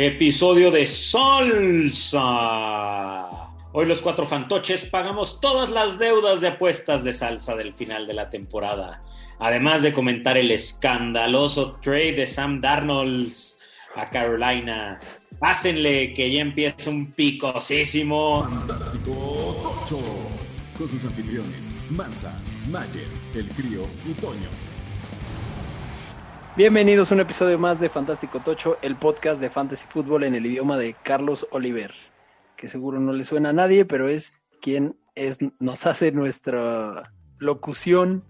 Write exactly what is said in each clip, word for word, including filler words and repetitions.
Episodio de Salsa. Hoy los cuatro fantoches pagamos todas las deudas de apuestas de salsa del final de la temporada. Además de comentar el escandaloso trade de Sam Darnold a Carolina. Pásenle que ya empieza un picosísimo Fantástico Tocho. Con sus anfitriones Mansa, Mayer, El Crío y Toño. Bienvenidos a un episodio más de Fantástico Tocho, el podcast de Fantasy Fútbol en el idioma de Carlos Oliver, que seguro no le suena a nadie, pero es quien es, nos hace nuestra locución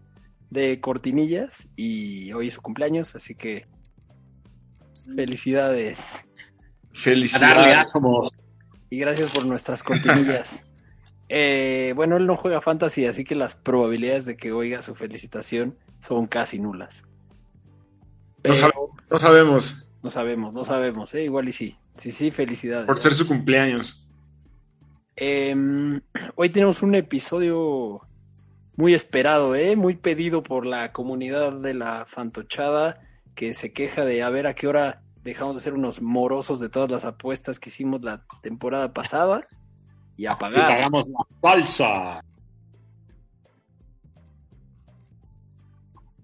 de cortinillas y hoy es su cumpleaños, así que felicidades. Felicidades. Y gracias por nuestras cortinillas. eh, bueno, él no juega Fantasy, así que las probabilidades de que oiga su felicitación son casi nulas. Pero, no, sab- no sabemos. No sabemos, no sabemos, ¿eh? Igual y sí. Sí, sí, felicidades. Por ser su cumpleaños. Eh, hoy tenemos un episodio muy esperado, ¿eh? Muy pedido por la comunidad de la fantochada, que se queja de a ver a qué hora dejamos de ser unos morosos de todas las apuestas que hicimos la temporada pasada y a pagar. Y pagamos la falsa.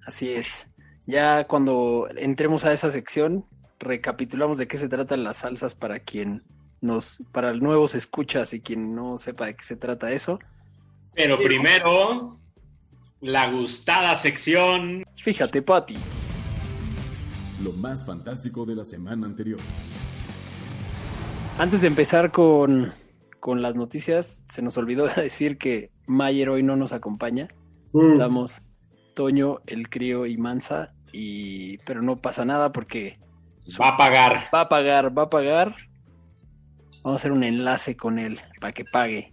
Así es. Ya cuando entremos a esa sección, recapitulamos de qué se tratan las salsas para quien nos, para nuevos escuchas y quien no sepa de qué se trata eso. Pero primero, la gustada sección. Fíjate, Pati. Lo más fantástico de la semana anterior. Antes de empezar con, con las noticias, se nos olvidó decir que Mayer hoy no nos acompaña. Uh. Estamos Toño, El Crío y Mansa, y pero no pasa nada porque va a pagar, va a pagar, va a pagar. Vamos a hacer un enlace con él para que pague.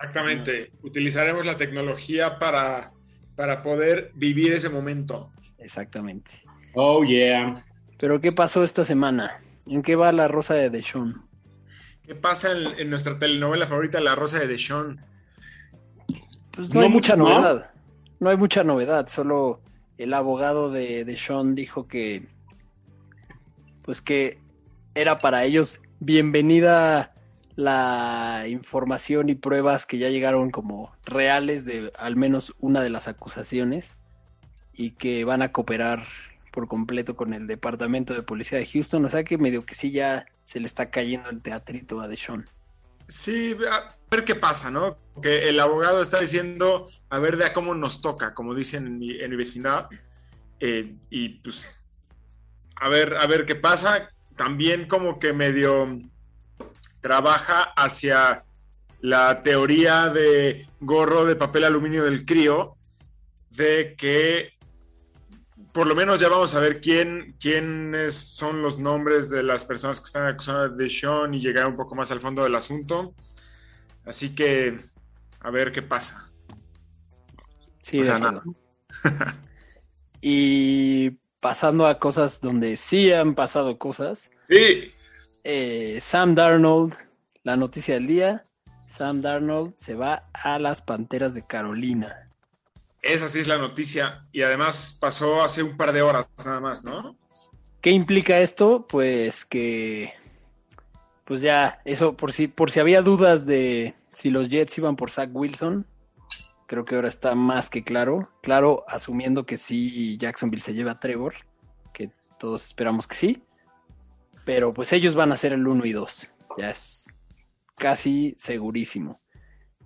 Exactamente. Utilizaremos la tecnología para, para poder vivir ese momento. Exactamente. Oh yeah. Pero ¿qué pasó esta semana? ¿En qué va La Rosa de DeShaun? ¿Qué pasa en, en nuestra telenovela favorita, La Rosa de DeShaun? Pues no, no hay mucha no. novedad. No hay mucha novedad, solo el abogado de DeShaun dijo que pues que era para ellos bienvenida la información y pruebas que ya llegaron como reales de al menos una de las acusaciones y que van a cooperar por completo con el Departamento de Policía de Houston, o sea que medio que sí ya se le está cayendo el teatrito a DeShaun. Sí, a ver qué pasa, ¿no? Porque el abogado está diciendo, a ver de a cómo nos toca, como dicen en mi, en mi vecindad, eh, y pues, a ver, a ver qué pasa. También como que medio trabaja hacia la teoría de gorro de papel aluminio del Crío, de que por lo menos ya vamos a ver quién, quiénes son los nombres de las personas que están acusadas de DeShaun y llegar un poco más al fondo del asunto. Así que, a ver qué pasa. Sí, o sea, nada. Y pasando a cosas donde sí han pasado cosas. Sí. Eh, Sam Darnold, la noticia del día. Sam Darnold se va a las Panteras de Carolina. Esa sí es la noticia, y además pasó hace un par de horas nada más, ¿no? ¿Qué implica esto? Pues que, pues ya, eso por si, por si había dudas de si los Jets iban por Zach Wilson, creo que ahora está más que claro, claro, asumiendo que sí Jacksonville se lleva a Trevor, que todos esperamos que sí, pero pues ellos van a ser el uno y dos, ya es casi segurísimo.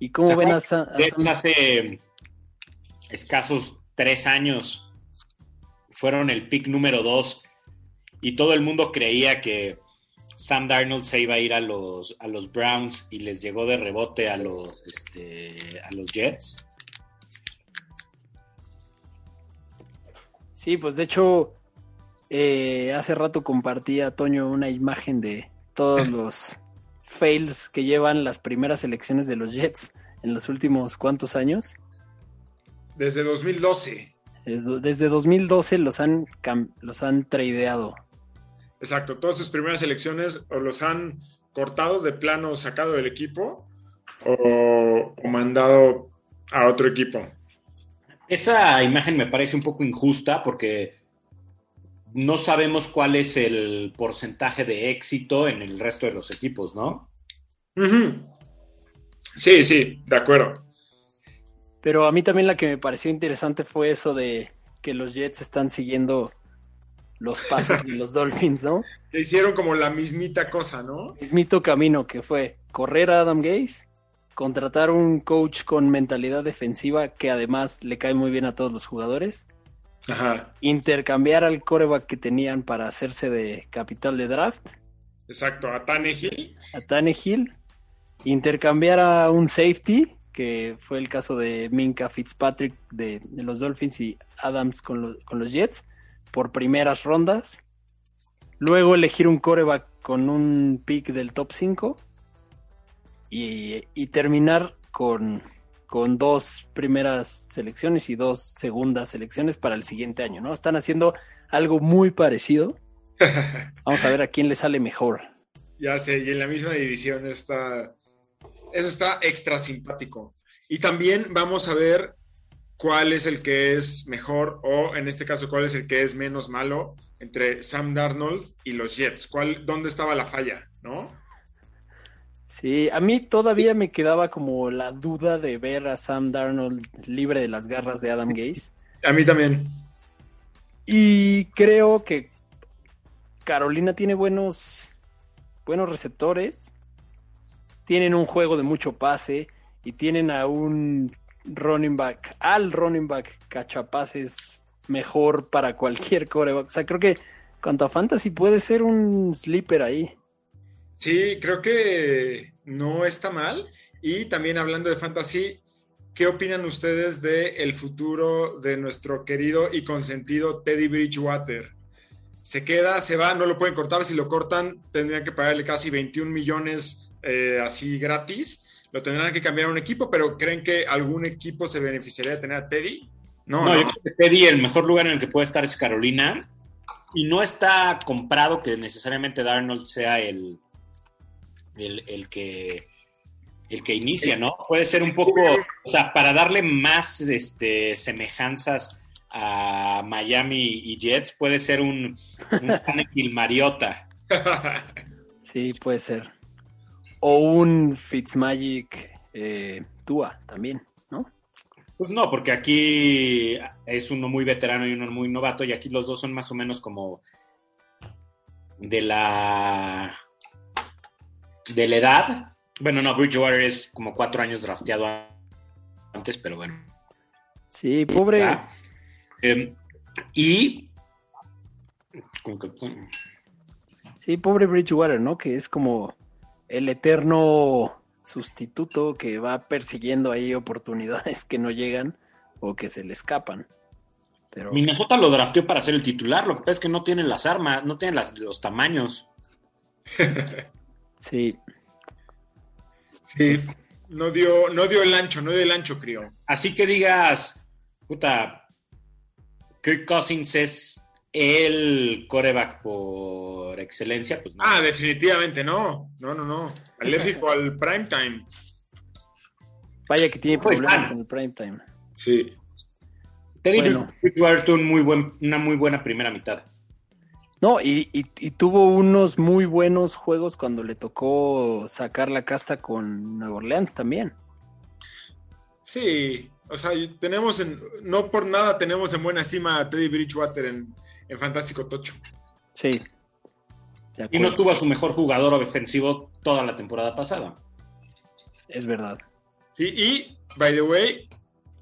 ¿Y cómo o sea, ven hasta...? hasta... Hace... escasos tres años fueron el pick número dos y todo el mundo creía que Sam Darnold se iba a ir a los, a los Browns y les llegó de rebote a los, este, a los Jets. Sí, pues de hecho eh, hace rato compartía Toño una imagen de todos los fails que llevan las primeras selecciones de los Jets en los últimos cuantos años. Desde dos mil doce. Desde, desde dos mil doce los han, cam, los han tradeado. Exacto, todas sus primeras elecciones o los han cortado de plano, sacado del equipo o, o mandado a otro equipo. Esa imagen me parece un poco injusta porque no sabemos cuál es el porcentaje de éxito en el resto de los equipos, ¿no? Uh-huh. Sí, sí, de acuerdo. Pero a mí también la que me pareció interesante fue eso de que los Jets están siguiendo los pasos de los Dolphins, ¿no? Que hicieron como la mismita cosa, ¿no? Mismito camino, que fue correr a Adam Gase, contratar un coach con mentalidad defensiva que además le cae muy bien a todos los jugadores. Ajá. Intercambiar al quarterback que tenían para hacerse de capital de draft. Exacto, a Tannehill. A Tannehill. Intercambiar a un safety, que fue el caso de Minkah Fitzpatrick de, de los Dolphins y Adams con, lo, con los Jets, por primeras rondas. Luego elegir un quarterback con un pick del top cinco. Y, y terminar con... con dos primeras selecciones y dos segundas selecciones para el siguiente año, ¿no? Están haciendo algo muy parecido. Vamos a ver a quién le sale mejor. Ya sé, y en la misma división está... Eso está extra simpático. Y también vamos a ver cuál es el que es mejor, o en este caso, cuál es el que es menos malo entre Sam Darnold y los Jets. ¿Cuál, dónde estaba la falla, no? Sí, a mí todavía me quedaba como la duda de ver a Sam Darnold libre de las garras de Adam Gase. A mí también. Y creo que Carolina tiene buenos, buenos receptores, tienen un juego de mucho pase y tienen a un running back, al running back cachapases mejor para cualquier quarterback. O sea, creo que cuanto a fantasy puede ser un sleeper ahí. Sí, creo que no está mal. Y también hablando de fantasy, ¿qué opinan ustedes del futuro de nuestro querido y consentido Teddy Bridgewater? ¿Se queda? ¿Se va? No lo pueden cortar. Si lo cortan, tendrían que pagarle casi veintiún millones eh, así gratis. Lo tendrán que cambiar a un equipo, pero ¿creen que algún equipo se beneficiaría de tener a Teddy? No, no, no. Yo creo que Teddy, el mejor lugar en el que puede estar es Carolina. Y no está comprado que necesariamente Darnold sea el... El, el que el que inicia, ¿no? Puede ser un poco, o sea, para darle más este, semejanzas a Miami y Jets, puede ser un, un Tannehill Mariota. Sí, puede ser. O un Fitzmagic eh, Tua también, ¿no? Pues no, porque aquí es uno muy veterano y uno muy novato, y aquí los dos son más o menos como de la... de la edad. Bueno, no, Bridgewater es como cuatro años drafteado antes, pero bueno. Sí, pobre. Eh, y... Sí, pobre Bridgewater, ¿no? Que es como el eterno sustituto que va persiguiendo ahí oportunidades que no llegan o que se le escapan. Pero... Minnesota lo drafteó para ser el titular, lo que pasa es que no tienen las armas, no tienen las, los tamaños. Sí. Sí, no dio, no dio el ancho, no dio el ancho, creo. Así que digas, puta, Kirk Cousins es el quarterback por excelencia. Pues no. Ah, definitivamente no. No, no, no. Alérgico al primetime. Vaya que tiene problemas con el primetime. Sí. Teddy Bridgewater tuvo muy buen, una muy buena primera mitad. No, y, y, y tuvo unos muy buenos juegos cuando le tocó sacar la casta con Nueva Orleans también. Sí, o sea, tenemos en, no por nada tenemos en buena estima a Teddy Bridgewater en, en Fantástico Tocho. Sí. Y no tuvo a su mejor jugador ofensivo toda la temporada pasada. Es verdad. Sí, y, by the way,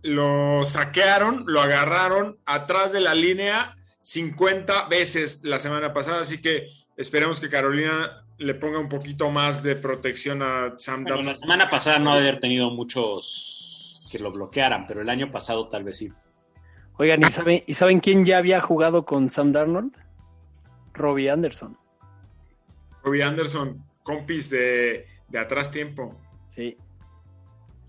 lo saquearon, lo agarraron atrás de la línea cincuenta veces la semana pasada, así que esperemos que Carolina le ponga un poquito más de protección a Sam Darnold. Bueno, la semana pasada no debe haber tenido muchos que lo bloquearan, pero el año pasado tal vez sí. Oigan, ¿y saben, ¿y saben quién ya había jugado con Sam Darnold? Robbie Anderson. Robbie Anderson, compis de, de atrás tiempo. Sí.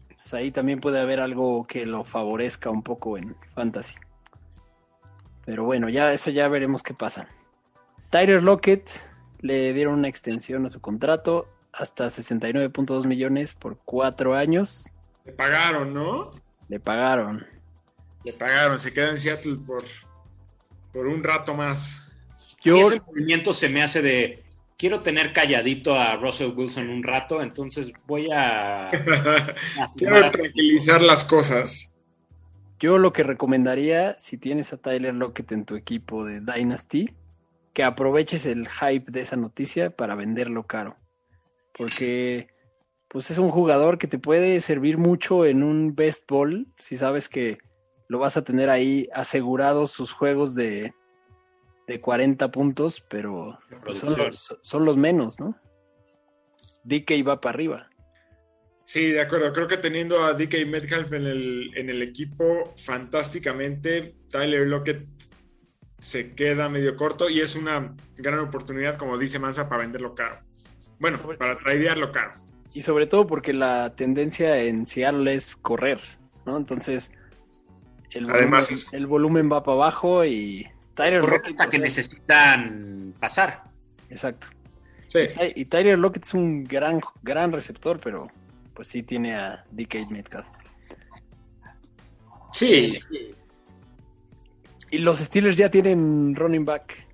Entonces ahí también puede haber algo que lo favorezca un poco en fantasy. Pero bueno, ya eso ya veremos qué pasa. Tyler Lockett le dieron una extensión a su contrato hasta sesenta y nueve punto dos millones por cuatro años. Le pagaron, ¿no? Le pagaron. Le pagaron, se queda en Seattle por, por un rato más. Yo... Y ese movimiento se me hace de, quiero tener calladito a Russell Wilson un rato, entonces voy a... quiero tranquilizar las cosas. Yo lo que recomendaría, si tienes a Tyler Lockett en tu equipo de Dynasty, que aproveches el hype de esa noticia para venderlo caro. Porque pues es un jugador que te puede servir mucho en un best ball, si sabes que lo vas a tener ahí asegurados sus juegos de, de cuarenta puntos, pero pues son, los, son los menos, ¿no? D K va para arriba. Sí, de acuerdo. Creo que teniendo a D K Metcalf en el, en el equipo fantásticamente, Tyler Lockett se queda medio corto y es una gran oportunidad, como dice Mansa, para venderlo caro. Bueno, sobre, para tradearlo caro. Y sobre todo porque la tendencia en Seattle es correr, ¿no? Entonces, el volumen, además es... el volumen va para abajo y Tyler Lockett... hasta que sea, necesitan pasar. Exacto. Sí. Y, y Tyler Lockett es un gran, gran receptor, pero pues sí tiene a D K Metcalf. Sí. Y los Steelers ya tienen running back.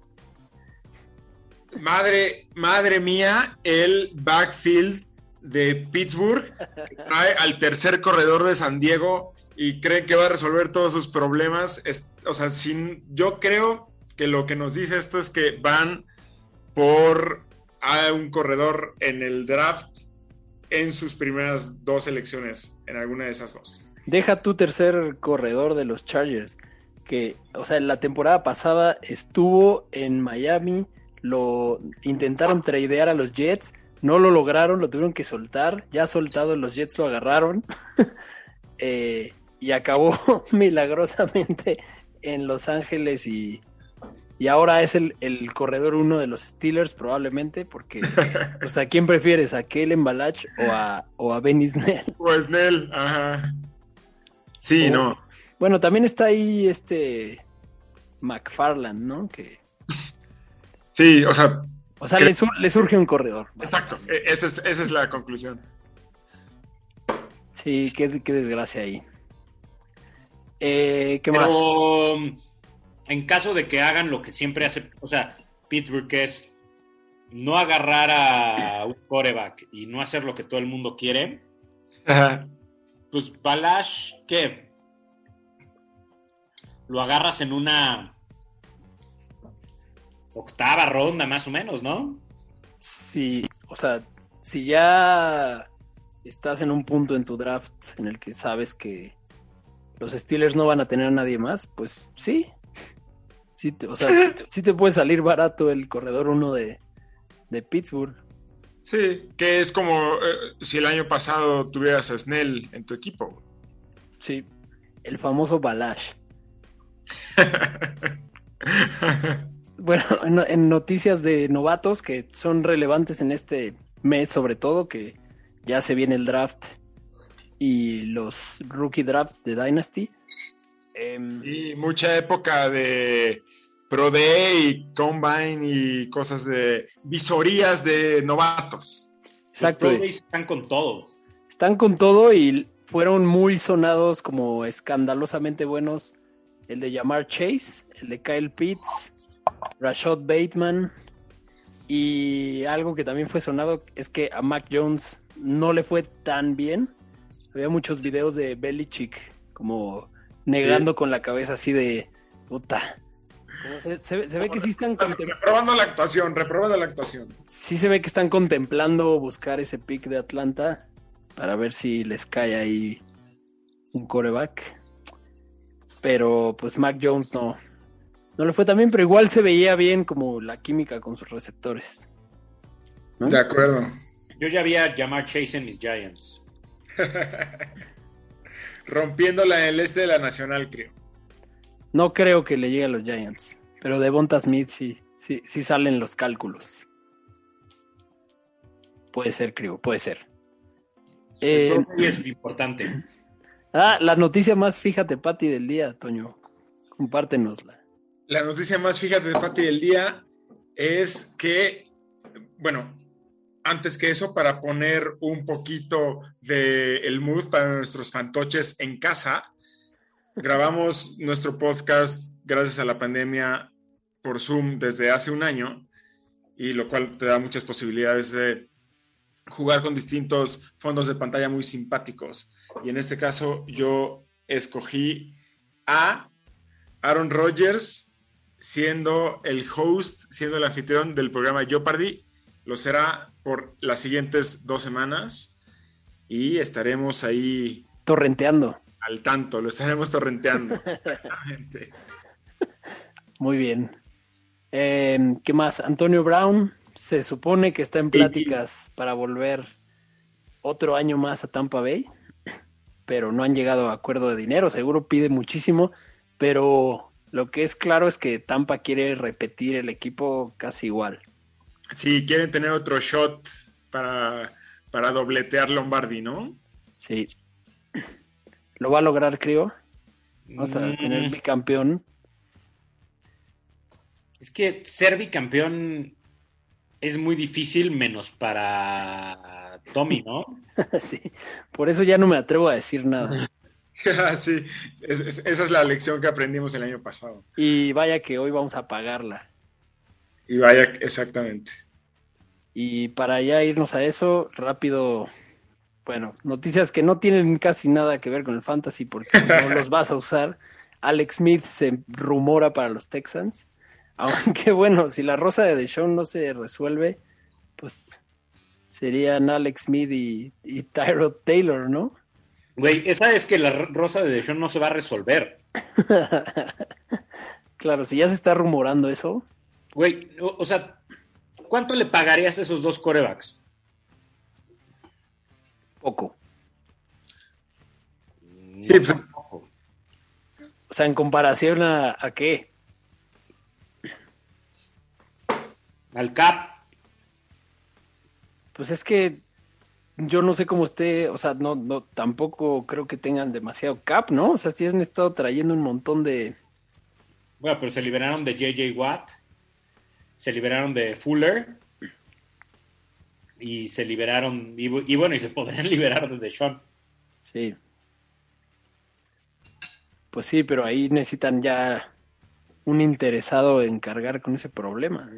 Madre, madre mía, el backfield de Pittsburgh trae al tercer corredor de San Diego y cree que va a resolver todos sus problemas. Es, o sea, sin, yo creo que lo que nos dice esto es que van por a un corredor en el draft en sus primeras dos elecciones, en alguna de esas dos. Deja tu tercer corredor de los Chargers, que, o sea, la temporada pasada estuvo en Miami. Lo intentaron tradear a los Jets, no lo lograron, lo tuvieron que soltar. Ya soltado, los Jets lo agarraron eh, y acabó milagrosamente en Los Ángeles. Y, y ahora es el, el corredor uno de los Steelers, probablemente, porque, o sea, ¿quién prefieres? ¿A Kalen Balach o a, o a Benny Snell? O a Snell, ajá. Sí, o, no. Bueno, también está ahí este McFarland, ¿no? Que. Sí, o sea... O sea, que... le, sur, le surge un corredor. Vale. Exacto, esa es, esa es la conclusión. Sí, qué, qué desgracia ahí. Eh, ¿Qué Pero, más? En caso de que hagan lo que siempre hace... O sea, Pittsburgh es no agarrar a un quarterback y no hacer lo que todo el mundo quiere. Ajá. Pues Balazs, ¿qué? Lo agarras en una... octava ronda, más o menos, ¿no? Sí, o sea, si ya estás en un punto en tu draft en el que sabes que los Steelers no van a tener a nadie más, pues sí. sí te, o sea, sí te puede salir barato el corredor uno de, de Pittsburgh. Sí, que es como eh, si el año pasado tuvieras a Snell en tu equipo. Sí, el famoso Balazs. Bueno, en, en noticias de novatos que son relevantes en este mes, sobre todo, que ya se viene el draft y los rookie drafts de Dynasty. Eh, y mucha época de Pro Day y Combine y cosas de visorías de novatos. Exacto. Los Pro Days están con todo. Están con todo y fueron muy sonados, como escandalosamente buenos, el de Jamar Chase, el de Kyle Pitts, Rashad Bateman, y algo que también fue sonado es que a Mac Jones no le fue tan bien. Había muchos videos de Belichick como negando, ¿sí?, con la cabeza así de puta. Se, se, se ve que sí están contemplando. Reprobando la actuación, reprobando la actuación. Sí se ve que están contemplando buscar ese pick de Atlanta para ver si les cae ahí un quarterback. Pero pues Mac Jones no. No le fue tan bien, pero igual se veía bien como la química con sus receptores, ¿no? De acuerdo. Yo ya había Jamar Chase en mis Giants. Rompiéndola en el este de la Nacional, creo. No creo que le llegue a los Giants, pero Devonta Smith sí, sí, sí salen los cálculos. Puede ser, creo, puede ser. Eh, es importante. Ah, la noticia más fíjate, Pati, del día, Toño. Compártenosla. La noticia más, fíjate, Pati, del día es que, bueno, antes que eso, para poner un poquito del mood para nuestros fantoches en casa, grabamos nuestro podcast gracias a la pandemia por Zoom desde hace un año, y lo cual te da muchas posibilidades de jugar con distintos fondos de pantalla muy simpáticos. Y en este caso yo escogí a Aaron Rodgers siendo el host, siendo el anfitrión del programa Jeopardy. Lo será por las siguientes dos semanas y estaremos ahí... torrenteando. Al tanto, lo estaremos torrenteando. Exactamente. Muy bien. Eh, ¿Qué más? Antonio Brown se supone que está en pláticas para volver otro año más a Tampa Bay, pero no han llegado a acuerdo de dinero. Seguro pide muchísimo, pero lo que es claro es que Tampa quiere repetir el equipo casi igual. Sí, quieren tener otro shot para, para dobletear Lombardi, ¿no? Sí. ¿Lo va a lograr, creo? Vamos a mm. tener bicampeón. Es que ser bicampeón es muy difícil, menos para Tommy, ¿no? Sí, por eso ya no me atrevo a decir nada. Sí, es, es, esa es la lección que aprendimos el año pasado. Y vaya que hoy vamos a pagarla. Y vaya, exactamente. Y para ya irnos a eso, rápido... Bueno, noticias que no tienen casi nada que ver con el fantasy porque no los vas a usar. Alex Smith se rumora para los Texans. Aunque bueno, si la rosa de DeShaun no se resuelve, pues serían Alex Smith y, y Tyrod Taylor, ¿no? Güey, esa es que la rosa de DeShaun no se va a resolver. Claro, si ya se está rumorando eso. Güey, o, o sea, ¿cuánto le pagarías a esos dos quarterbacks? Poco. Sí, pues. O sea, en comparación a, a qué? Al cap. Pues es que yo no sé cómo esté, o sea, no, no, tampoco creo que tengan demasiado cap, ¿no? O sea, sí han estado trayendo un montón de... Bueno, pero se liberaron de J J Watt, se liberaron de Fuller... Y se liberaron, y, y bueno, y se podrían liberar de DeShaun. Sí. Pues sí, pero ahí necesitan ya un interesado en cargar con ese problema.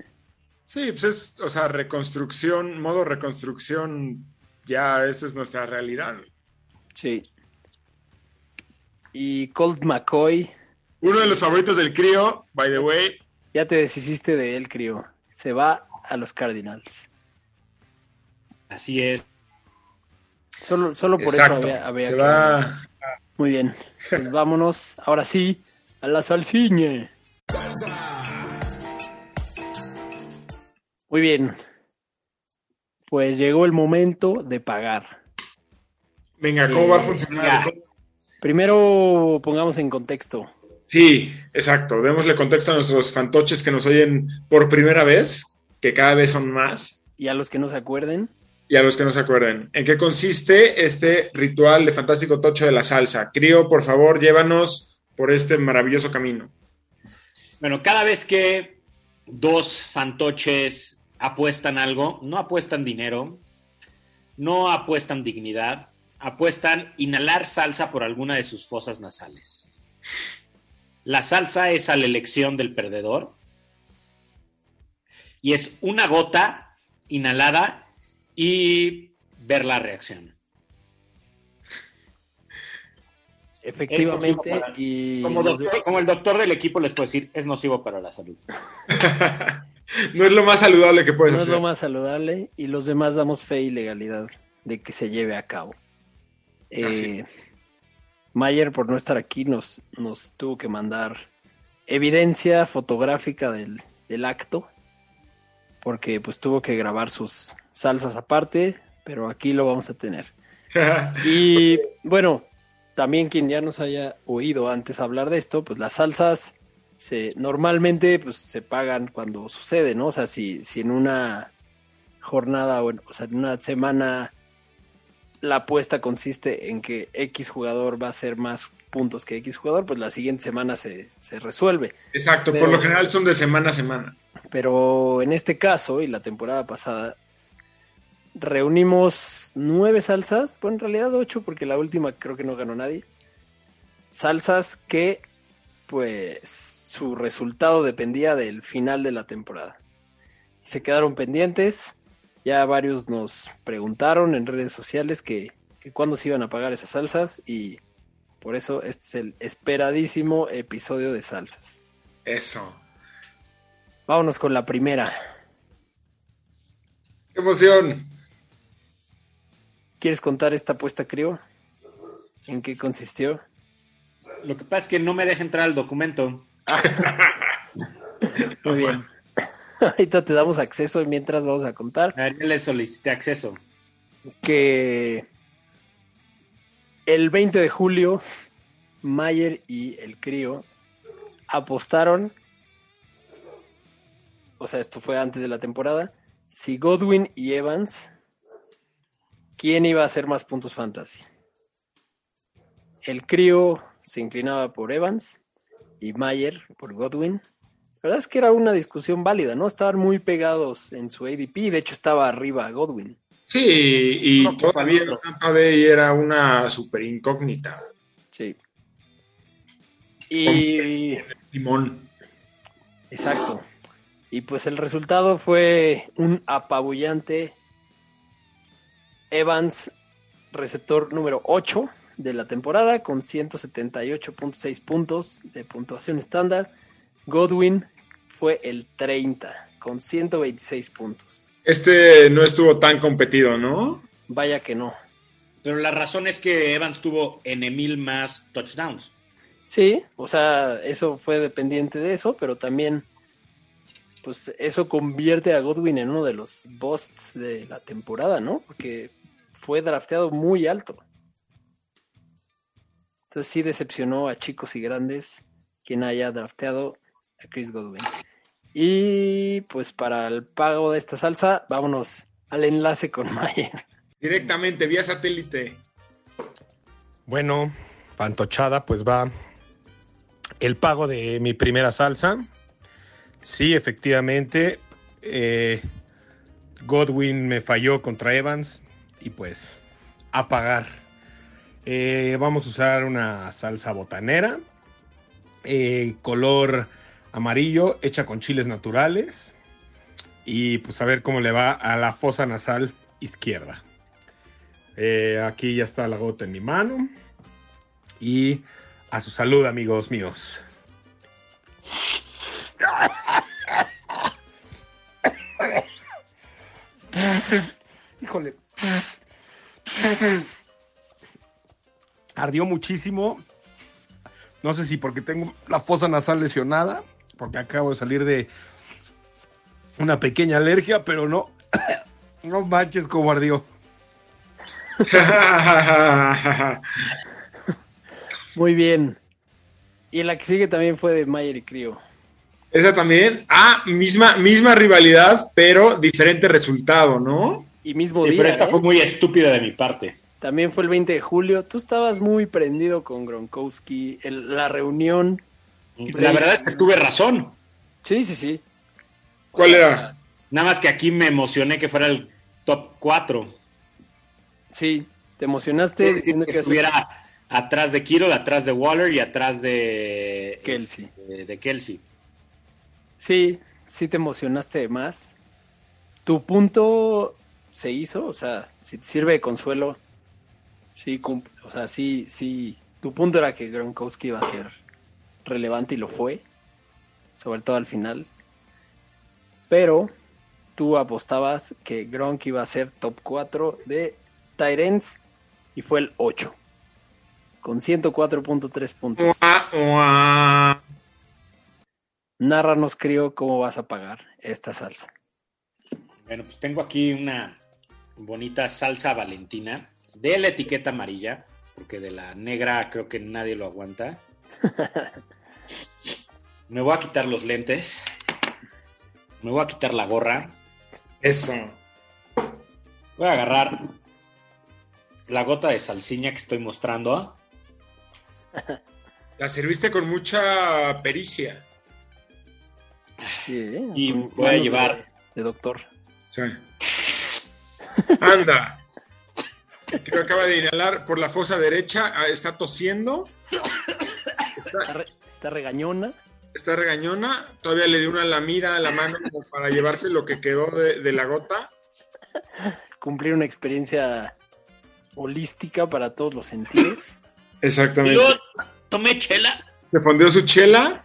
Sí, pues es, o sea, reconstrucción, modo reconstrucción, ya esa es nuestra realidad. Sí. Y Colt McCoy. Uno de los favoritos del Crío, by the way. Ya te deshiciste de él, Crío. Se va a los Cardinals. Así es. Solo, solo por Exacto. eso había, había Se que... va. Muy bien. Pues vámonos, ahora sí, a la salsiña. Muy bien. Pues llegó el momento de pagar. Venga, ¿cómo eh, va a funcionar? Primero pongamos en contexto. Sí, exacto. Démosle contexto a nuestros fantoches que nos oyen por primera vez, que cada vez son más. Y a los que no se acuerden. Y a los que no se acuerden, ¿en qué consiste este ritual de fantástico tocho de la salsa? Crío, por favor, llévanos por este maravilloso camino. Bueno, cada vez que dos fantoches apuestan algo, no apuestan dinero, no apuestan dignidad, apuestan inhalar salsa por alguna de sus fosas nasales. La salsa es a la elección del perdedor y es una gota inhalada y ver la reacción. Efectivamente. Para, y como, doctor, como el doctor del equipo les puedo decir, es nocivo para la salud. No es lo más saludable que puedes no hacer. No es lo más saludable y los demás damos fe y legalidad de que se lleve a cabo. Eh, Mayer, por no estar aquí, nos, nos tuvo que mandar evidencia fotográfica del, del acto porque pues tuvo que grabar sus... salsas aparte, pero aquí lo vamos a tener. Y bueno, también quien ya nos haya oído antes hablar de esto, pues las salsas se, normalmente pues, se pagan cuando sucede, ¿no? O sea, si, si en una jornada, bueno, o sea, en una semana la apuesta consiste en que X jugador va a hacer más puntos que X jugador, pues la siguiente semana se, se resuelve. Exacto, pero, por lo general son de semana a semana. Pero en este caso, y la temporada pasada, reunimos nueve salsas, bueno, en realidad ocho, porque la última creo que no ganó nadie. Salsas que pues su resultado dependía del final de la temporada. Se quedaron pendientes, ya varios nos preguntaron en redes sociales que, que cuándo se iban a pagar esas salsas, y por eso este es el esperadísimo episodio de salsas. Eso. Vámonos con la primera. ¡Qué emoción! ¿Quieres contar esta apuesta, Crio? ¿En qué consistió? Lo que pasa es que no me deja entrar al documento. Muy bien. Ahorita te damos acceso y mientras vamos a contar. A él le solicité acceso. Que el veinte de julio, Mayer y el Crio apostaron, o sea, esto fue antes de la temporada, si Godwin y Evans, ¿quién iba a hacer más puntos fantasy? El Crio se inclinaba por Evans y Mayer por Godwin. La verdad es que era una discusión válida, ¿no? Estaban muy pegados en su A D P, de hecho estaba arriba Godwin. Sí, y no, todavía no. Tampa Bay era una súper incógnita. Sí. Y... Timón. Exacto. Y pues el resultado fue un apabullante Evans, receptor número ocho de la temporada, con ciento setenta y ocho punto seis puntos de puntuación estándar. Godwin fue el treinta, con ciento veintiséis puntos. Este no estuvo tan competido, ¿no? Vaya que no. Pero la razón es que Evans tuvo N mil más touchdowns. Sí, o sea, eso fue dependiente de eso, pero también pues eso convierte a Godwin en uno de los busts de la temporada, ¿no? Porque fue drafteado muy alto. Entonces sí decepcionó a chicos y grandes quien haya drafteado a Chris Godwin. Y pues para el pago de esta salsa, vámonos al enlace con Mayer. Directamente, vía satélite. Bueno, fantochada, pues va el pago de mi primera salsa. Sí, efectivamente, eh, Godwin me falló contra Evans y pues a pagar. Eh, vamos a usar una salsa botanera, eh, color amarillo, hecha con chiles naturales, y pues a ver cómo le va a la fosa nasal izquierda. Eh, aquí ya está la gota en mi mano y a su salud, amigos míos. Híjole, ardió muchísimo, no sé si porque tengo la fosa nasal lesionada, porque acabo de salir de una pequeña alergia, pero no, no manches como ardió. Muy bien. Y la que sigue también fue de Mayer y Crio. Esa también. Ah, misma, misma rivalidad, pero diferente resultado, ¿no? Y mismo sí, día, pero esta ¿eh? fue muy estúpida de mi parte. También fue el veinte de julio. Tú estabas muy prendido con Gronkowski, el, la reunión. La verdad es que tuve razón. Sí, sí, sí. ¿Cuál era? Nada más que aquí me emocioné que fuera el top cuatro. Sí, te emocionaste. Sí, diciendo que, que estuviera hacer... atrás de Kittle, atrás de Waller y atrás de Kelsey. De, de Kelsey. Sí, sí te emocionaste más. Tu punto se hizo, o sea, si te sirve de consuelo, sí, o sea, sí, sí. Tu punto era que Gronkowski iba a ser relevante y lo fue, sobre todo al final, pero tú apostabas que Gronk iba a ser top cuatro de tight ends y fue el ocho con ciento cuatro punto tres puntos. Nárranos, Crio, cómo vas a pagar esta salsa. Bueno, pues tengo aquí una bonita salsa Valentina de la etiqueta amarilla, porque de la negra creo que nadie lo aguanta. Me voy a quitar los lentes. Me voy a quitar la gorra. Eso. Voy a agarrar la gota de salsiña que estoy mostrando. La serviste con mucha pericia. Sí, y voy a llevar de, de doctor. Sí. Anda. Creo que acaba de inhalar por la fosa derecha. Está tosiendo. Está, Está regañona. Está regañona. Todavía le dio una lamida a la mano como para llevarse lo que quedó de, de la gota. Cumplir una experiencia holística para todos los sentidos. Exactamente. Yo tomé chela. Se fondeó su chela.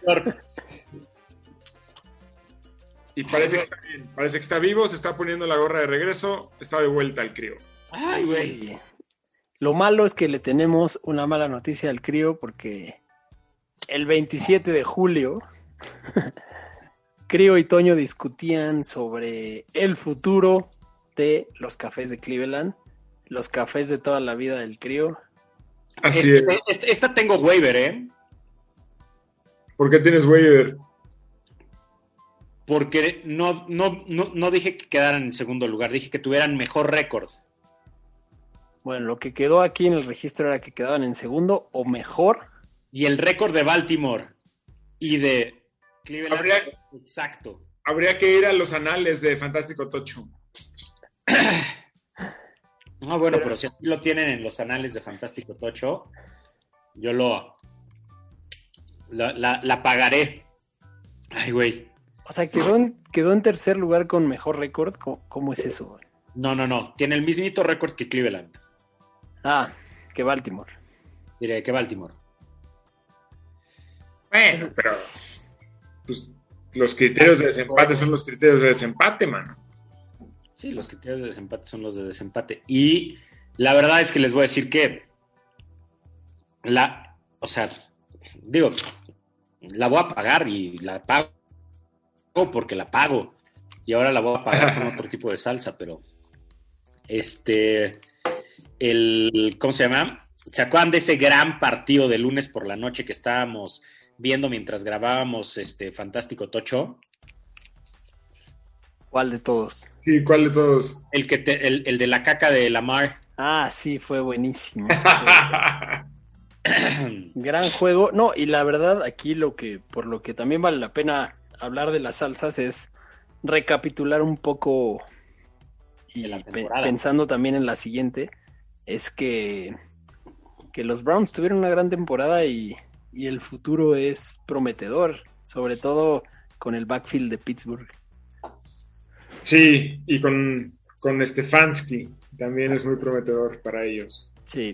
Y parece que está bien. Parece que está vivo, se está poniendo la gorra de regreso. Está de vuelta el crío. Ay, güey. Lo malo es que le tenemos una mala noticia al crío porque el veintisiete de julio Crío y Toño discutían sobre el futuro de los cafés de Cleveland, los cafés de toda la vida del crío. Así es. Esta, esta, esta tengo waiver, ¿eh? ¿Por qué tienes waiver? Porque no, no, no, no dije que quedaran en segundo lugar, dije que tuvieran mejor récord. Bueno, lo que quedó aquí en el registro era que quedaban en segundo o mejor. Y el récord de Baltimore y de Cleveland. Habría, exacto. Habría que ir a los anales de Fantástico Tocho. No, bueno, pero, pero si aquí lo tienen en los anales de Fantástico Tocho, yo lo... La, la, la pagaré. Ay, güey. O sea, quedó en, quedó en tercer lugar con mejor récord. ¿Cómo, cómo es eso, güey? No, no, no. Tiene el mismito récord que Cleveland. Ah, que Baltimore. Diré, que Baltimore. Bueno, pero pues, los criterios de desempate son los criterios de desempate, mano. Sí, los criterios de desempate son los de desempate. Y la verdad es que les voy a decir que la, o sea, digo, la voy a pagar y la pago porque la pago. Y ahora la voy a pagar con otro tipo de salsa, pero este... El, ¿cómo se llama? ¿Se acuerdan de ese gran partido de lunes por la noche que estábamos viendo mientras grabábamos este Fantástico Tocho? ¿Cuál de todos? Sí, ¿cuál de todos? El que te, el, el de la caca de Lamar. Ah, sí, fue buenísimo. Gran juego. No, y la verdad, aquí lo que, por lo que también vale la pena hablar de las salsas es recapitular un poco y la temporada, pensando también en la siguiente. Es que, que los Browns tuvieron una gran temporada y, y el futuro es prometedor, sobre todo con el backfield de Pittsburgh. Sí, y con, con Stefanski también es muy prometedor para ellos. Sí,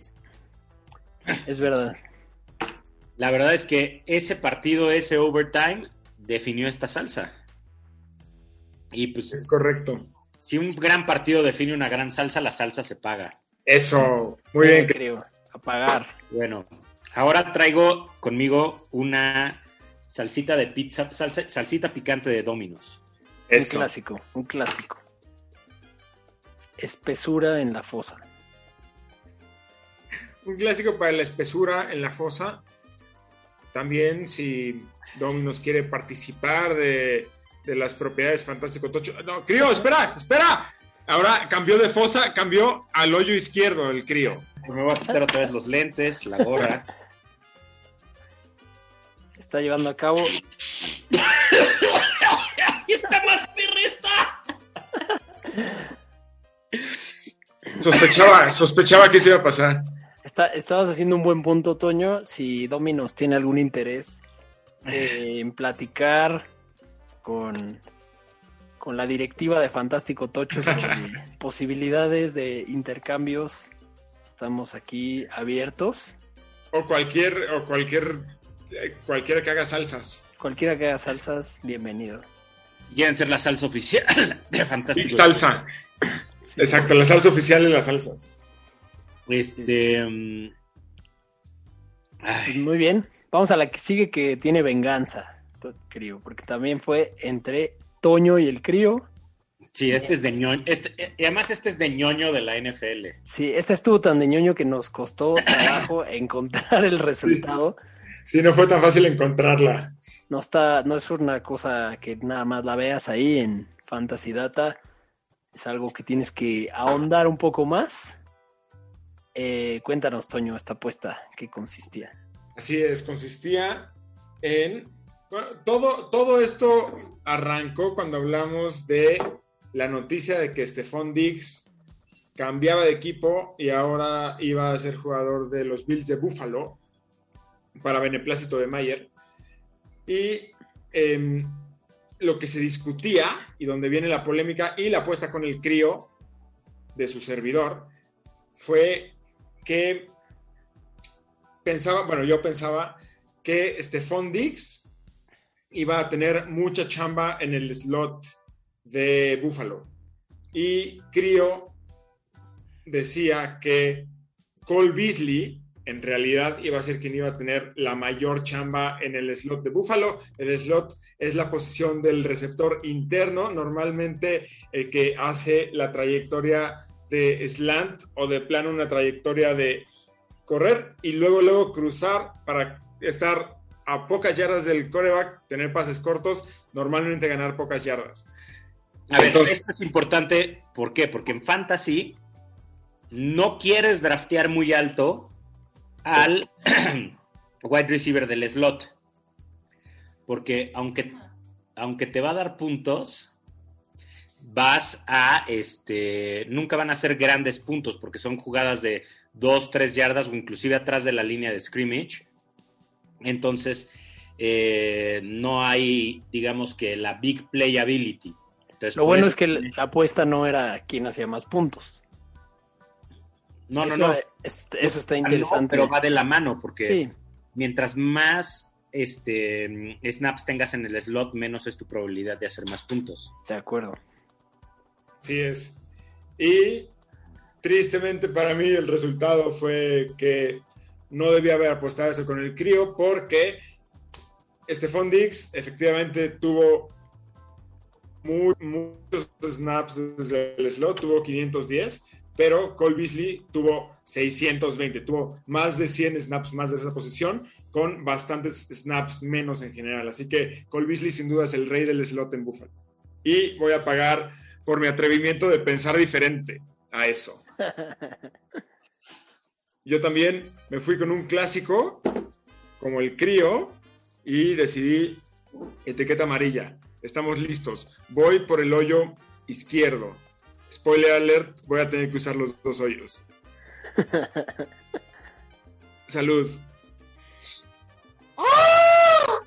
es verdad. La verdad es que ese partido, ese overtime, definió esta salsa. Y pues, es correcto. Si un gran partido define una gran salsa, la salsa se paga. Eso, muy bien, creo. A pagar. Bueno, ahora traigo conmigo una salsita de pizza, salsa, salsita picante de Domino's. Eso. Un clásico, un clásico. Espesura en la fosa. Un clásico para la espesura en la fosa. También, si Domino's quiere participar de, de las propiedades Fantástico Tocho. No, Crío, espera, espera. Ahora cambió de fosa, cambió al hoyo izquierdo el crío. Me voy a quitar otra vez los lentes, la gorra. Se está llevando a cabo. ¡Está más perrista! Sospechaba, sospechaba que eso iba a pasar. Está, estabas haciendo un buen punto, Toño. Si Domino's tiene algún interés eh, en platicar con... con la directiva de Fantástico Tocho sobre posibilidades de intercambios, estamos aquí abiertos. O cualquier, o cualquier, cualquiera que haga salsas. Cualquiera que haga salsas, bienvenido. Quieren ser la salsa oficial de Fantástico Tocho. Salsa. Sí. Exacto, la salsa oficial en las salsas. Este. Um... Ay. Muy bien. Vamos a la que sigue, que tiene venganza, creo, porque también fue entre Toño y el crío. Sí, este es de ñoño. Este, y además este es de ñoño de la N F L. Sí, este estuvo tan de ñoño que nos costó trabajo encontrar el resultado. Sí, sí, no fue tan fácil encontrarla. No está, no es una cosa que nada más la veas ahí en Fantasy Data. Es algo que tienes que ahondar un poco más. Eh, cuéntanos, Toño, esta apuesta, ¿qué consistía? Así es, consistía en... Bueno, todo, todo esto arrancó cuando hablamos de la noticia de que Stefon Diggs cambiaba de equipo y ahora iba a ser jugador de los Bills de Buffalo para beneplácito de Mayer. Y eh, lo que se discutía, y donde viene la polémica y la apuesta con el crío de su servidor, fue que pensaba, bueno, yo pensaba que Stefon Diggs iba a tener mucha chamba en el slot de Buffalo. Y Crio decía que Cole Beasley en realidad iba a ser quien iba a tener la mayor chamba en el slot de Buffalo. El slot es la posición del receptor interno, normalmente el que hace la trayectoria de slant o de plano una trayectoria de correr y luego, luego cruzar para estar a pocas yardas del quarterback, tener pases cortos, normalmente ganar pocas yardas. A ver, entonces, esto es importante, ¿por qué? Porque en Fantasy no quieres draftear muy alto al wide receiver del slot, porque aunque, aunque te va a dar puntos, vas a, este, nunca van a ser grandes puntos, porque son jugadas de dos, tres yardas, o inclusive atrás de la línea de scrimmage. Entonces, eh, no hay, digamos que la big playability. Entonces, lo bueno es que la apuesta no era quién hacía más puntos. No, eso, no, no. Es, eso está interesante. No, pero va de la mano, porque sí, mientras más este, snaps tengas en el slot, menos es tu probabilidad de hacer más puntos. De acuerdo. Así es. Y tristemente para mí el resultado fue que no debía haber apostado eso con el crío, porque Stefon Diggs efectivamente tuvo muy, muchos snaps desde el slot, tuvo quinientos diez, pero Cole Beasley tuvo seiscientos veinte, tuvo más de cien snaps más de esa posición, con bastantes snaps menos en general. Así que Cole Beasley sin duda es el rey del slot en Buffalo. Y voy a pagar por mi atrevimiento de pensar diferente a eso. Yo también me fui con un clásico, como el crío, y decidí etiqueta amarilla. Estamos listos. Voy por el hoyo izquierdo. Spoiler alert, voy a tener que usar los dos hoyos. Salud. ¡Ah!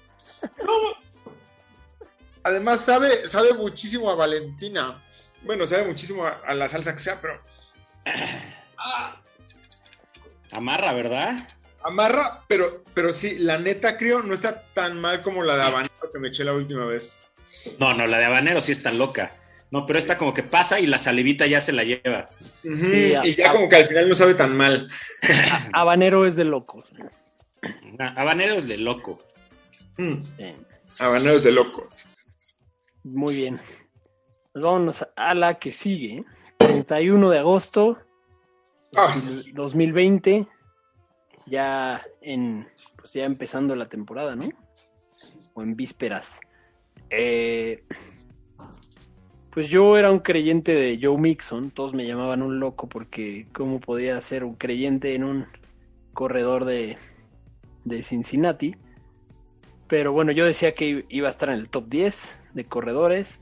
No. Además sabe, sabe muchísimo a Valentina. Bueno, sabe muchísimo a, a la salsa que sea, pero... Ah. Amarra, ¿verdad? Amarra, pero, pero sí, la neta, creo, no está tan mal como la de habanero que me eché la última vez. No, no, la de habanero sí está loca. No, pero sí, esta como que pasa y la salivita ya se la lleva. Uh-huh. Sí, y ya a... como que al final no sabe tan mal. Habanero es de loco. No, habanero es de loco. Mm. Sí. Habanero es de loco. Muy bien. Vámonos a la que sigue. treinta y uno de agosto. dos mil veinte, ya en pues ya empezando la temporada, ¿no? O en vísperas. Eh, pues yo era un creyente de Joe Mixon, todos me llamaban un loco porque cómo podía ser un creyente en un corredor de, de Cincinnati. Pero bueno, yo decía que iba a estar en el top diez de corredores.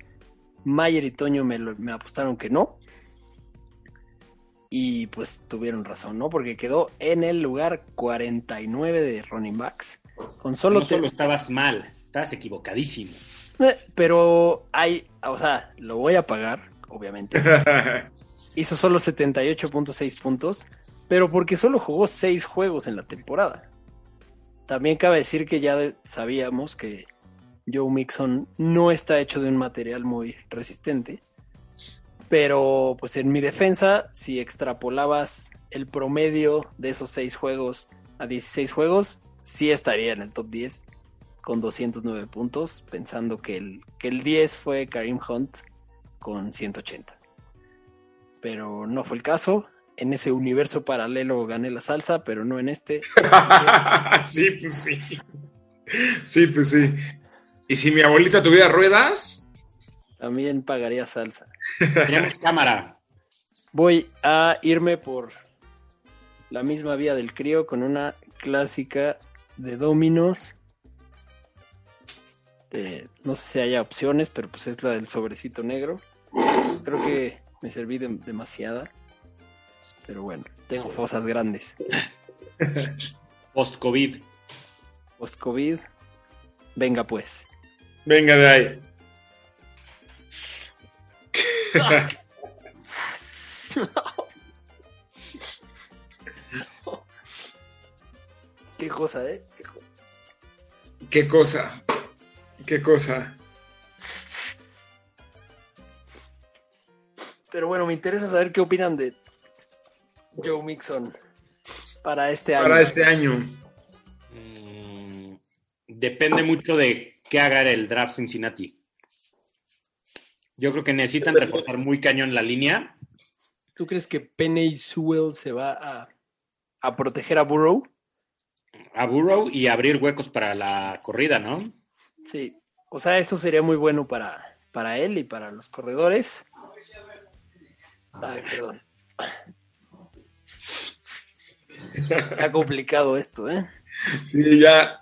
Mayer y Toño me, me apostaron que no. Y pues tuvieron razón, ¿no? Porque quedó en el lugar cuarenta y nueve de running backs. Con solo no solo te... estabas mal, estabas equivocadísimo. Pero hay, o sea, lo voy a pagar, obviamente. Hizo solo setenta y ocho punto seis puntos, pero porque solo jugó seis juegos en la temporada. También cabe decir que ya sabíamos que Joe Mixon no está hecho de un material muy resistente. Pero pues en mi defensa, si extrapolabas el promedio de esos seis juegos a dieciséis juegos, sí estaría en el top diez con doscientos nueve puntos, pensando que el, que el diez fue Kareem Hunt con ciento ochenta. Pero no fue el caso. En ese universo paralelo gané la salsa, pero no en este. Sí, pues sí. Sí, pues sí. Y si mi abuelita tuviera ruedas... también pagaría salsa. Tenemos cámara. Voy a irme por la misma vía del crío con una clásica de Dominos. Eh, no sé si haya opciones, pero pues es la del sobrecito negro. Creo que me serví de, demasiada. Pero bueno, tengo fosas grandes. Post-COVID. Post-COVID. Venga pues. Venga de ahí. No. Qué cosa, ¿eh? Qué, jo... Qué cosa. Qué cosa. Pero bueno, me interesa saber qué opinan de Joe Mixon para este para año. Para este año. Mm, depende mucho de qué haga el draft Cincinnati. Yo creo que necesitan reforzar muy cañón la línea. ¿Tú crees que Penei Sewell se va a, a proteger a Burrow? A Burrow y abrir huecos para la corrida, ¿no? Sí. O sea, eso sería muy bueno para, para él y para los corredores. Ay, perdón. Está complicado esto, ¿eh? Sí, ya.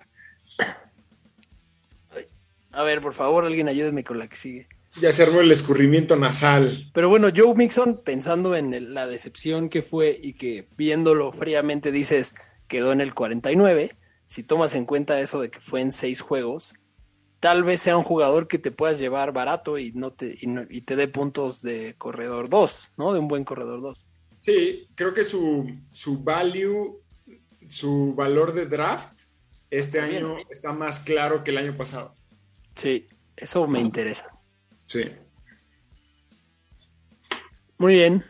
A ver, por favor, alguien ayúdeme con la que sigue. Ya se armó el escurrimiento nasal. Pero bueno, Joe Mixon, pensando en la decepción que fue y que viéndolo fríamente dices, quedó en el cuarenta y nueve, si tomas en cuenta eso de que fue en seis juegos, tal vez sea un jugador que te puedas llevar barato y no te y, no, y te dé puntos de corredor dos, ¿no? De un buen corredor dos. Sí, creo que su, su value, su valor de draft este También. año está más claro que el año pasado. Sí, eso me interesa. Sí. Muy bien.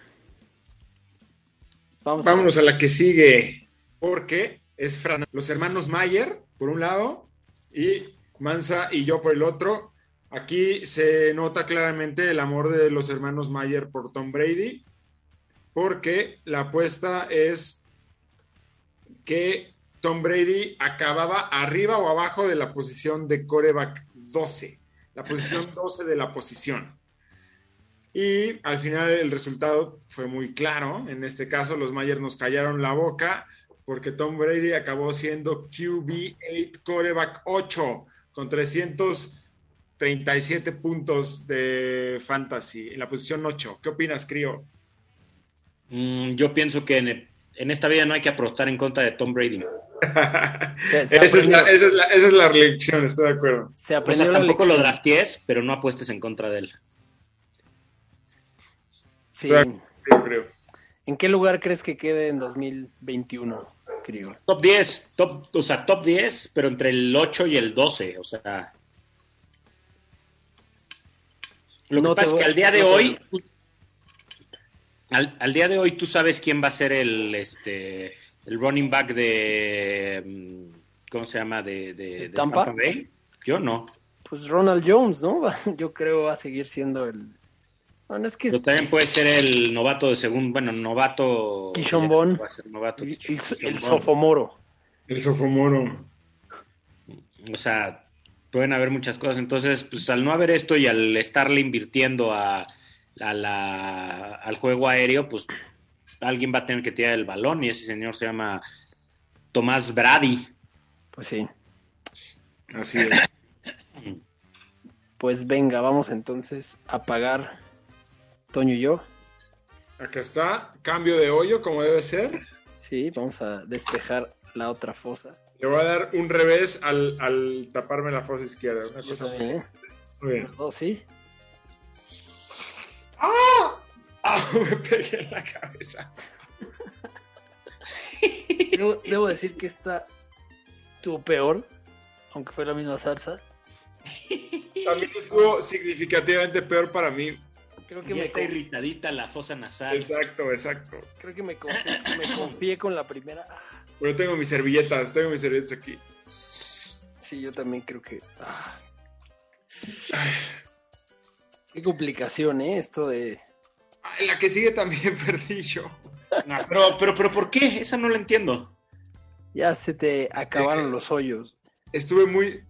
Vamos Vámonos a, a la que sigue, porque es Fran... los hermanos Mayer, por un lado, y Mansa y yo por el otro. Aquí se nota claramente el amor de los hermanos Mayer por Tom Brady, porque la apuesta es que Tom Brady acababa arriba o abajo de la posición de quarterback doce. La posición doce de la posición. Y al final el resultado fue muy claro. En este caso los Mayer nos callaron la boca porque Tom Brady acabó siendo Q B ocho, quarterback ocho, con trescientos treinta y siete puntos de fantasy en la posición ocho. ¿Qué opinas, Crío? Mm, yo pienso que en, el, en esta vida no hay que apostar en contra de Tom Brady. esa, es la, esa, es la, esa es la lección, estoy de acuerdo. Se aprendió, o sea, tampoco la lo draftees, pero no apuestes en contra de él. Sí. Creo, creo. ¿En qué lugar crees que quede en dos mil veintiuno, creo? Top diez, top, o sea, top diez, pero entre el ocho y el doce, o sea. Lo no que pasa voy, es que al día no de hoy al, al día de hoy tú sabes quién va a ser el este el running back de... ¿Cómo se llama? De, de, ¿De Tampa? Tampa Bay. Yo no. Pues Ronald Jones, ¿no? Yo creo va a seguir siendo el... Bueno, es que... Pero también puede ser el novato de segundo... Bueno, novato... Keyshawn Vaughn. Novato, el el, el sofomoro. El sofomoro. O sea, pueden haber muchas cosas. Entonces, pues al no haber esto y al estarle invirtiendo a, a la, al juego aéreo, pues... alguien va a tener que tirar el balón y ese señor se llama Tomás Brady. Pues sí. Así es. Pues venga, vamos entonces a pagar Toño y yo. Acá está, cambio de hoyo como debe ser. Sí, vamos a despejar la otra fosa. Le voy a dar un revés al, al taparme la fosa izquierda. Una cosa muy bien. Muy bien. Oh, sí. ¡Ah! ¡Ah! Oh, me pegué en la cabeza. Debo, debo decir que esta estuvo peor, aunque fue la misma salsa. También estuvo significativamente peor para mí. Creo que ya me está co- irritadita la fosa nasal. Exacto, exacto. Creo que me confié, me confié con la primera. Pero tengo mis servilletas, tengo mis servilletas aquí. Sí, yo también creo que... Ah. Qué complicación, ¿eh? Esto de... En la que sigue también perdí yo. No, pero, pero, pero ¿por qué? Esa no la entiendo. Ya se te acabaron eh, los hoyos. Estuve muy...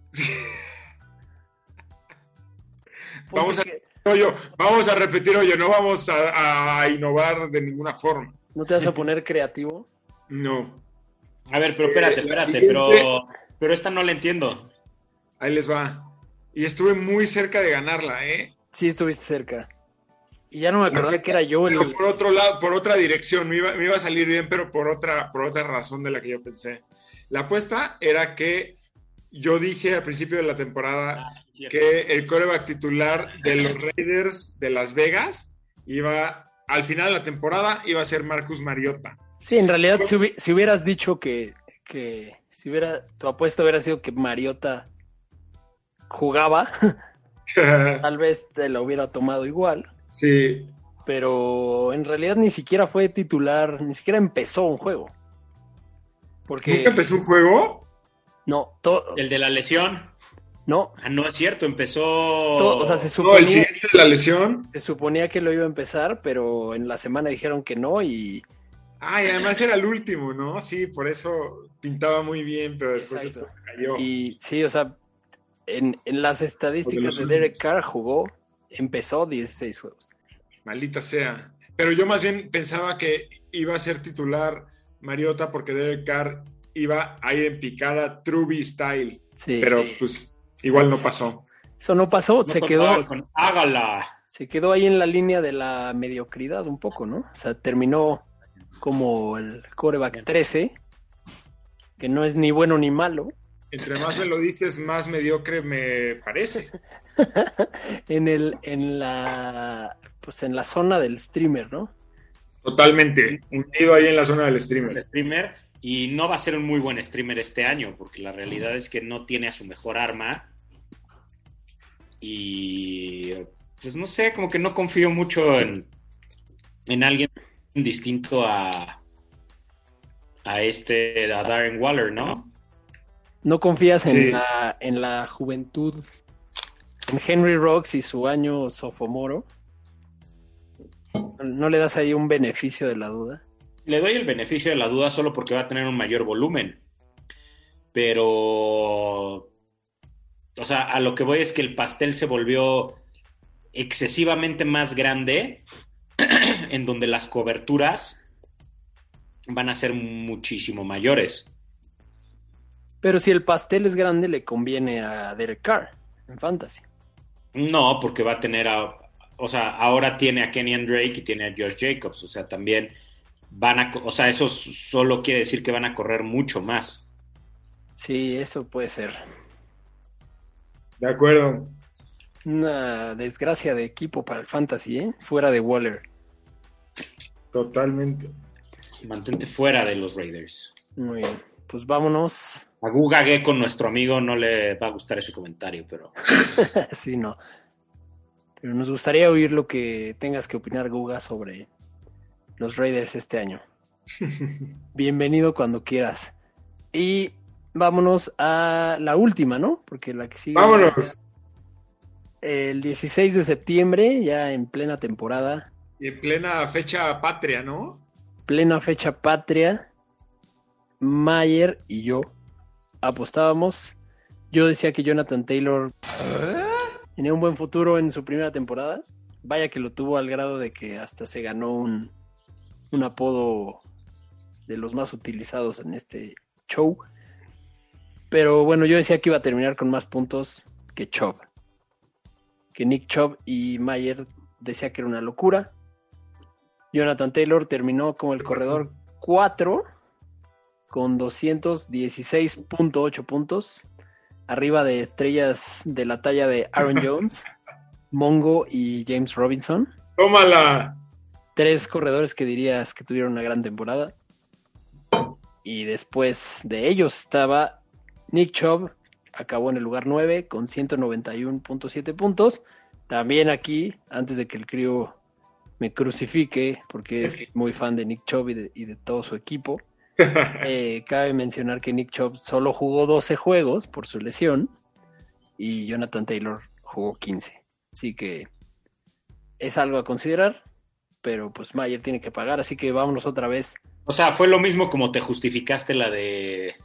vamos, a... Hoyo. vamos a repetir hoyo, no vamos a, a innovar de ninguna forma. ¿No te vas a poner creativo? No. A ver, pero espérate, espérate, eh, pero, pero esta no la entiendo. Ahí les va. Y estuve muy cerca de ganarla, ¿eh? Sí, estuviste cerca. Y ya no me acordaba que era yo el... Por otro lado, por otra dirección, me iba, me iba a salir bien, pero por otra, por otra razón de la que yo pensé. La apuesta era que yo dije al principio de la temporada ah, que el quarterback titular de los Raiders de Las Vegas iba, al final de la temporada, iba a ser Marcus Mariota. Sí, en realidad, si, hubi- si hubieras dicho que, que si hubiera, tu apuesta hubiera sido que Mariota jugaba, tal vez te lo hubiera tomado igual. Sí. Pero en realidad ni siquiera fue titular, ni siquiera empezó un juego. Porque... ¿Nunca empezó un juego? No. To... ¿El de la lesión? No. Ah, no es cierto, empezó... To... O sea, se suponía... No, el siguiente de la lesión. Se suponía que lo iba a empezar, pero en la semana dijeron que no y... Ah, y además era el último, ¿no? Sí, por eso pintaba muy bien, pero después eso cayó. Y sí, o sea, en, en las estadísticas de, de Derek Carr jugó, empezó dieciséis juegos. Maldita sea. Pero yo más bien pensaba que iba a ser titular... Mariota, porque Derek Carr iba a ir en picada Truby style, sí, pero sí. pues igual sí, no pasó. Eso no pasó, no se quedó. Con, hágala. Se quedó ahí en la línea de la mediocridad un poco, ¿no? O sea, terminó como el quarterback trece, que no es ni bueno ni malo. Entre más me lo dices, más mediocre me parece. en el, en la, pues en la zona del streamer, ¿no? Totalmente, hundido ahí en la zona del streamer. El streamer. Y no va a ser un muy buen streamer este año, porque la realidad es que no tiene a su mejor arma. Y pues no sé, como que no confío mucho en, en alguien distinto a, a este, a Darren Waller, ¿no? ¿No confías sí. en, la, en la juventud, en Henry Rocks y su año sofomoro? ¿No le das ahí un beneficio de la duda? Le doy el beneficio de la duda solo porque va a tener un mayor volumen. Pero, o sea, a lo que voy es que el pastel se volvió excesivamente más grande, en donde las coberturas van a ser muchísimo mayores. Pero si el pastel es grande, le conviene a Derek Carr en Fantasy. No, porque va a tener a... O sea, ahora tiene a Kenyan Drake y tiene a Josh Jacobs. O sea, también van a... O sea, eso solo quiere decir que van a correr mucho más. Sí, eso puede ser. De acuerdo. Una desgracia de equipo para el fantasy, ¿eh? Fuera de Waller. Totalmente. Mantente fuera de los Raiders. Muy bien. Pues vámonos. A Gugagué con nuestro amigo no le va a gustar ese comentario, pero... sí, no. Pero nos gustaría oír lo que tengas que opinar, Guga, sobre los Raiders este año. Bienvenido cuando quieras. Y vámonos a la última, ¿no? Porque la que sigue... ¡Vámonos! El dieciséis de septiembre, ya en plena temporada. Y en plena fecha patria, ¿no? Plena fecha patria. Mayer y yo apostábamos. Yo decía que Jonathan Taylor... tenía un buen futuro en su primera temporada. Vaya que lo tuvo al grado de que hasta se ganó un, un apodo de los más utilizados en este show. Pero bueno, yo decía que iba a terminar con más puntos que Chubb. Que Nick Chubb y Mayer decía que era una locura. Jonathan Taylor terminó como el corredor cuatro con doscientos dieciséis punto ocho puntos. Arriba de estrellas de la talla de Aaron Jones, Mongo y James Robinson. ¡Tómala! Tres corredores que dirías que tuvieron una gran temporada. Y después de ellos estaba Nick Chubb, acabó en el lugar nueve con ciento noventa y uno punto siete puntos. También aquí, antes de que el crío me crucifique, porque es muy fan de Nick Chubb y de, y de todo su equipo. Eh, cabe mencionar que Nick Chubb solo jugó doce juegos por su lesión y Jonathan Taylor jugó quince, así que es algo a considerar, pero pues Mayer tiene que pagar, así que vámonos otra vez. O sea, fue lo mismo como te justificaste la de...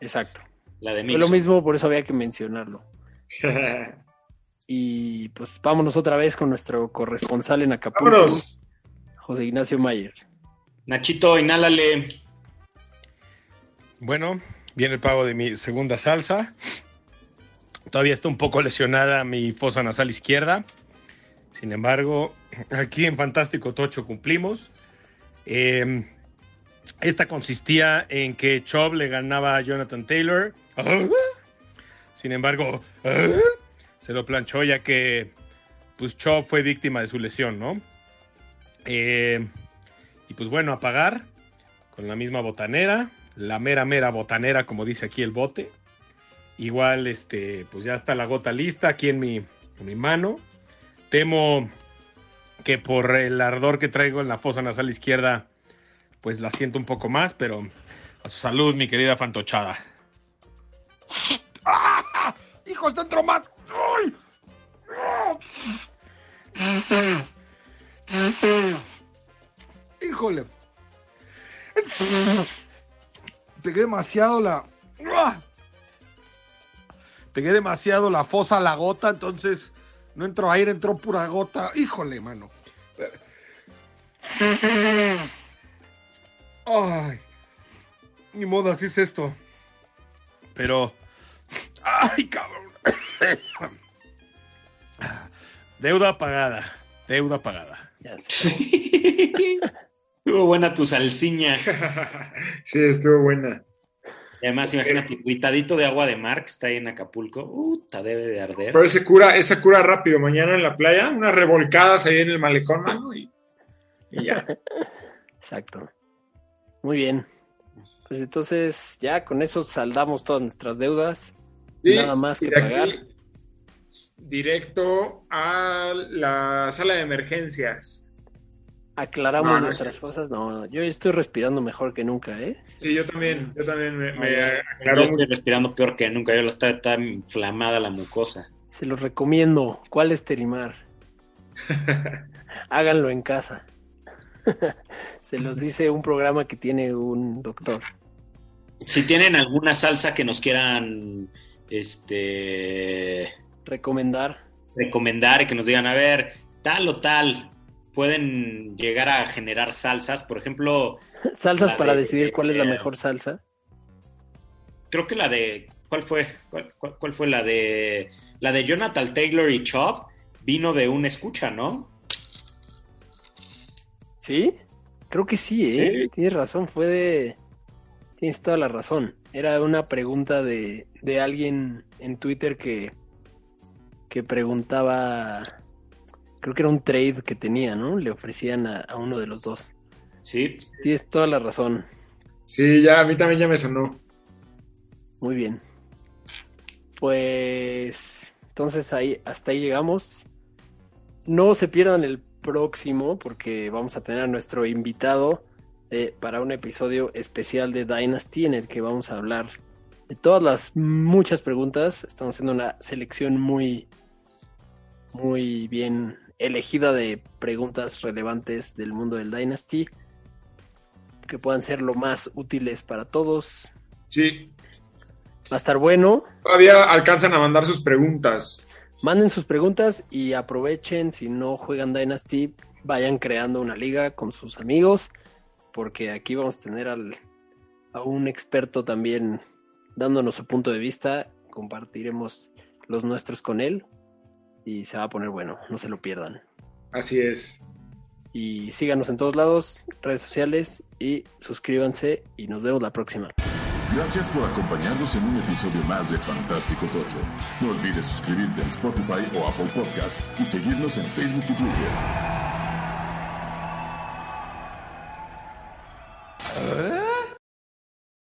Exacto, la de Mixon. Fue lo mismo, por eso había que mencionarlo. Y pues vámonos otra vez con nuestro corresponsal en Acapulco, ¡vámonos! José Ignacio Mayer. Nachito, inhálale. Bueno, viene el pago de mi segunda salsa. Todavía está un poco lesionada mi fosa nasal izquierda. Sin embargo, aquí en Fantástico Tocho cumplimos. Eh, esta consistía en que Chubb le ganaba a Jonathan Taylor. Sin embargo, ¿eh? se lo planchó, ya que pues Cho fue víctima de su lesión, ¿no? Eh, y pues bueno, a pagar con la misma botanera, la mera mera botanera, como dice aquí el bote. Igual, este, pues ya está la gota lista aquí en mi, en mi mano. Temo que por el ardor que traigo en la fosa nasal izquierda, pues la siento un poco más, pero a su salud, mi querida fantochada. ¡Ah! ¡Hijos dentro más! ¡Ay! ¡Híjole! Pegué demasiado la... Pegué demasiado la fosa a la gota, entonces no entró aire, entró pura gota. ¡Híjole, mano! ¡Ay! Ni modo, así es esto. Pero... ¡Ay, cabrón! Deuda pagada. Deuda pagada. Ya sí. Estuvo buena tu salsiña. Sí, estuvo buena. Y además, imagínate, cuitadito de agua de mar que está ahí en Acapulco. Uh, te debe de arder. Pero ese cura, ese cura rápido. Mañana en la playa, unas revolcadas ahí en el malecón, mano, y, y ya. Exacto. Muy bien. Pues entonces, ya con eso saldamos todas nuestras deudas. Sí, nada más que pagar. Directo a la sala de emergencias. Aclaramos no, no, nuestras cosas. No, yo estoy respirando mejor que nunca, ¿eh? Sí, yo también. Yo también me, me aclaro. Yo estoy respirando peor que nunca. Yo lo está tan inflamada la mucosa. Se los recomiendo. ¿Cuál es Telimar? Háganlo en casa. Se los dice un programa que tiene un doctor. Si tienen alguna salsa que nos quieran este recomendar, recomendar y que nos digan, a ver, tal o tal. Pueden llegar a generar salsas, por ejemplo... ¿Salsas para de, decidir cuál es la mejor salsa? Creo que la de... ¿Cuál fue? ¿Cuál, cuál, cuál fue la de... La de Jonathan Taylor y Chop vino de una escucha, ¿no? ¿Sí? Creo que sí, ¿eh? Sí. Tienes razón, fue de... Tienes toda la razón. Era una pregunta de, de alguien en Twitter que, que preguntaba... Creo que era un trade que tenía, ¿no? Le ofrecían a, a uno de los dos. Sí. Tienes toda la razón. Sí, ya, a mí también ya me sonó. Muy bien. Pues, entonces ahí, hasta ahí llegamos. No se pierdan el próximo, porque vamos a tener a nuestro invitado eh, para un episodio especial de Dynasty, en el que vamos a hablar de todas las muchas preguntas. Estamos haciendo una selección muy, muy bien... elegida de preguntas relevantes del mundo del Dynasty que puedan ser lo más útiles para todos. Sí. Va a estar bueno. Todavía alcanzan a mandar sus preguntas. Manden sus preguntas y aprovechen, si no juegan Dynasty, vayan creando una liga con sus amigos, porque aquí vamos a tener al, a un experto también dándonos su punto de vista. Compartiremos los nuestros con él. Y se va a poner bueno, no se lo pierdan. Así es. Y síganos en todos lados, redes sociales, y suscríbanse, y nos vemos la próxima. Gracias por acompañarnos en un episodio más de Fantástico Tocho. No olvides suscribirte en Spotify o Apple Podcast y seguirnos en Facebook y Twitter.